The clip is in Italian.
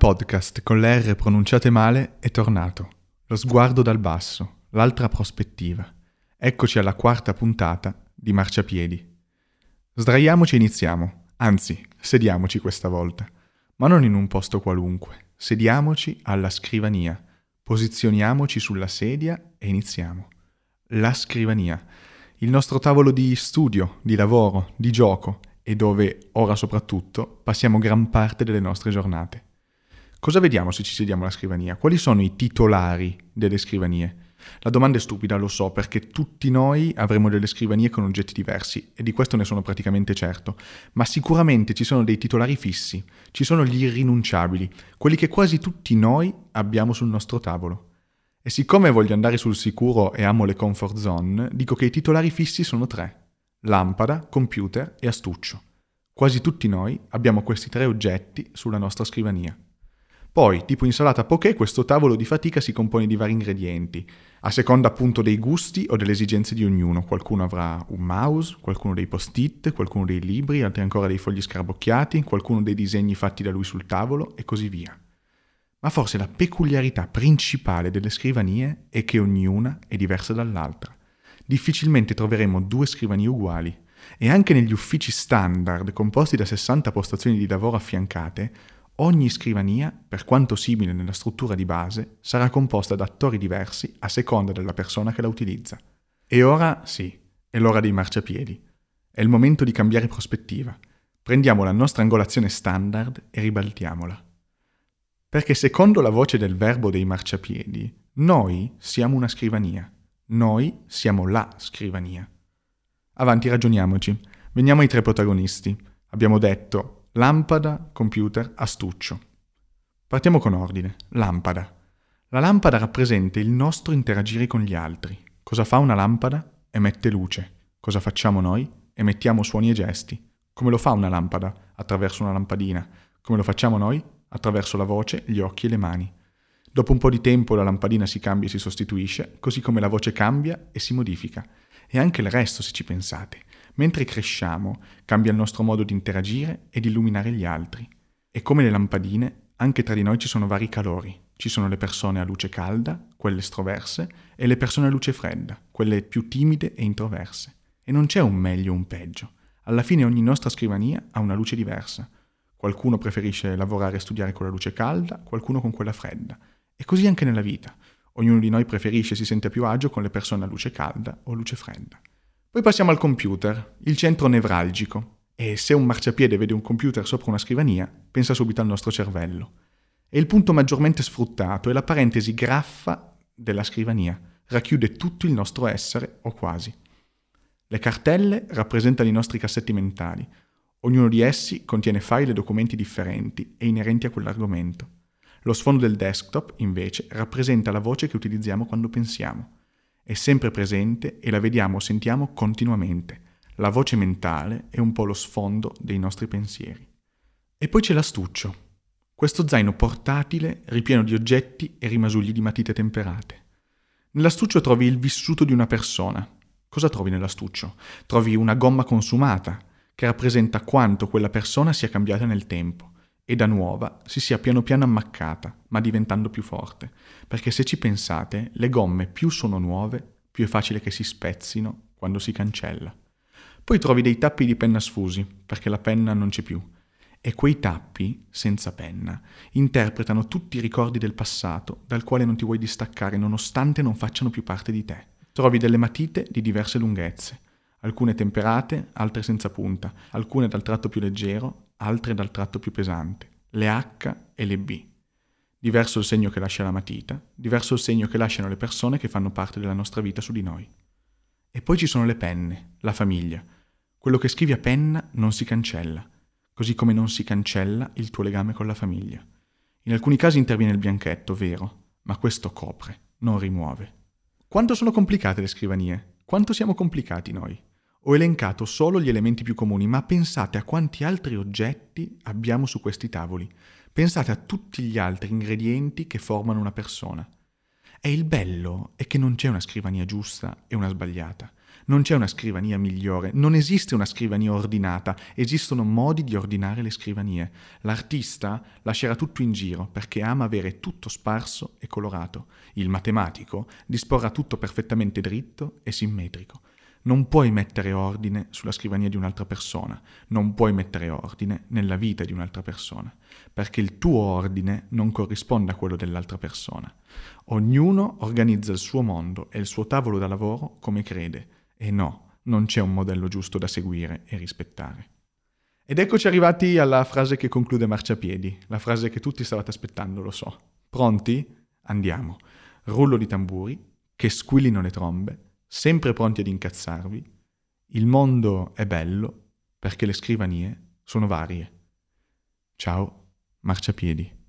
podcast con le R pronunciate male è tornato. Lo sguardo dal basso, l'altra prospettiva. Eccoci alla quarta puntata di Marciapiedi. Sdraiamoci e iniziamo. Anzi, sediamoci questa volta. Ma non in un posto qualunque. Sediamoci alla scrivania. Posizioniamoci sulla sedia e iniziamo. La scrivania. Il nostro tavolo di studio, di lavoro, di gioco e dove, ora soprattutto, passiamo gran parte delle nostre giornate. Cosa vediamo se ci sediamo alla scrivania? Quali sono i titolari delle scrivanie? La domanda è stupida, lo so, perché tutti noi avremo delle scrivanie con oggetti diversi, e di questo ne sono praticamente certo, ma sicuramente ci sono dei titolari fissi, ci sono gli irrinunciabili, quelli che quasi tutti noi abbiamo sul nostro tavolo. E siccome voglio andare sul sicuro e amo le comfort zone, dico che i titolari fissi sono tre: lampada, computer e astuccio. Quasi tutti noi abbiamo questi tre oggetti sulla nostra scrivania. Poi, tipo insalata poké, questo tavolo di fatica si compone di vari ingredienti, a seconda appunto dei gusti o delle esigenze di ognuno. Qualcuno avrà un mouse, qualcuno dei post-it, qualcuno dei libri, altri ancora dei fogli scarabocchiati, qualcuno dei disegni fatti da lui sul tavolo e così via. Ma forse la peculiarità principale delle scrivanie è che ognuna è diversa dall'altra. Difficilmente troveremo due scrivanie uguali, e anche negli uffici standard composti da 60 postazioni di lavoro affiancate, ogni scrivania, per quanto simile nella struttura di base, sarà composta da attori diversi a seconda della persona che la utilizza. E ora sì, è l'ora dei marciapiedi. È il momento di cambiare prospettiva. Prendiamo la nostra angolazione standard e ribaltiamola. Perché secondo la voce del verbo dei marciapiedi, noi siamo una scrivania. Noi siamo la scrivania. Avanti, ragioniamoci. Veniamo ai tre protagonisti. Abbiamo detto lampada, computer, astuccio. Partiamo con ordine. Lampada. La lampada rappresenta il nostro interagire con gli altri. Cosa fa una lampada? Emette luce. Cosa facciamo noi? Emettiamo suoni e gesti. Come lo fa una lampada? Attraverso una lampadina. Come lo facciamo noi? Attraverso la voce, gli occhi e le mani. Dopo un po' di tempo la lampadina si cambia e si sostituisce, così come la voce cambia e si modifica. E anche il resto, se ci pensate. Mentre cresciamo, cambia il nostro modo di interagire e di illuminare gli altri. E come le lampadine, anche tra di noi ci sono vari calori. Ci sono le persone a luce calda, quelle estroverse, e le persone a luce fredda, quelle più timide e introverse. E non c'è un meglio o un peggio. Alla fine ogni nostra scrivania ha una luce diversa. Qualcuno preferisce lavorare e studiare con la luce calda, qualcuno con quella fredda. E così anche nella vita. Ognuno di noi preferisce e si sente a più agio con le persone a luce calda o luce fredda. Poi passiamo al computer, il centro nevralgico. E se un marciapiede vede un computer sopra una scrivania, pensa subito al nostro cervello. E il punto maggiormente sfruttato è la parentesi graffa della scrivania. Racchiude tutto il nostro essere, o quasi. Le cartelle rappresentano i nostri cassetti mentali. Ognuno di essi contiene file e documenti differenti e inerenti a quell'argomento. Lo sfondo del desktop, invece, rappresenta la voce che utilizziamo quando pensiamo. È sempre presente e la vediamo o sentiamo continuamente. La voce mentale è un po' lo sfondo dei nostri pensieri. E poi c'è l'astuccio. Questo zaino portatile ripieno di oggetti e rimasugli di matite temperate. Nell'astuccio trovi il vissuto di una persona. Cosa trovi nell'astuccio? Trovi una gomma consumata, che rappresenta quanto quella persona sia cambiata nel tempo. E da nuova si sia piano piano ammaccata, ma diventando più forte. Perché se ci pensate, le gomme più sono nuove, più è facile che si spezzino quando si cancella. Poi trovi dei tappi di penna sfusi, perché la penna non c'è più. E quei tappi, senza penna, interpretano tutti i ricordi del passato dal quale non ti vuoi distaccare nonostante non facciano più parte di te. Trovi delle matite di diverse lunghezze, alcune temperate, altre senza punta, alcune dal tratto più leggero, altre dal tratto più pesante, le H e le B. Diverso il segno che lascia la matita, diverso il segno che lasciano le persone che fanno parte della nostra vita su di noi. E poi ci sono le penne, la famiglia. Quello che scrivi a penna non si cancella, così come non si cancella il tuo legame con la famiglia. In alcuni casi interviene il bianchetto, vero, ma questo copre, non rimuove. Quanto sono complicate le scrivanie? Quanto siamo complicati noi? Ho elencato solo gli elementi più comuni, ma pensate a quanti altri oggetti abbiamo su questi tavoli. Pensate a tutti gli altri ingredienti che formano una persona. E il bello è che non c'è una scrivania giusta e una sbagliata. Non c'è una scrivania migliore, non esiste una scrivania ordinata, esistono modi di ordinare le scrivanie. L'artista lascerà tutto in giro perché ama avere tutto sparso e colorato. Il matematico disporrà tutto perfettamente dritto e simmetrico. Non puoi mettere ordine sulla scrivania di un'altra persona, non puoi mettere ordine nella vita di un'altra persona, perché il tuo ordine non corrisponde a quello dell'altra persona. Ognuno organizza il suo mondo e il suo tavolo da lavoro come crede, e no, non c'è un modello giusto da seguire e rispettare. Ed eccoci arrivati alla frase che conclude Marciapiedi, la frase che tutti stavate aspettando, lo so. Pronti? Andiamo. Rullo di tamburi, che squillino le trombe, sempre pronti ad incazzarvi, il mondo è bello perché le scrivanie sono varie. Ciao, Marciapiedi.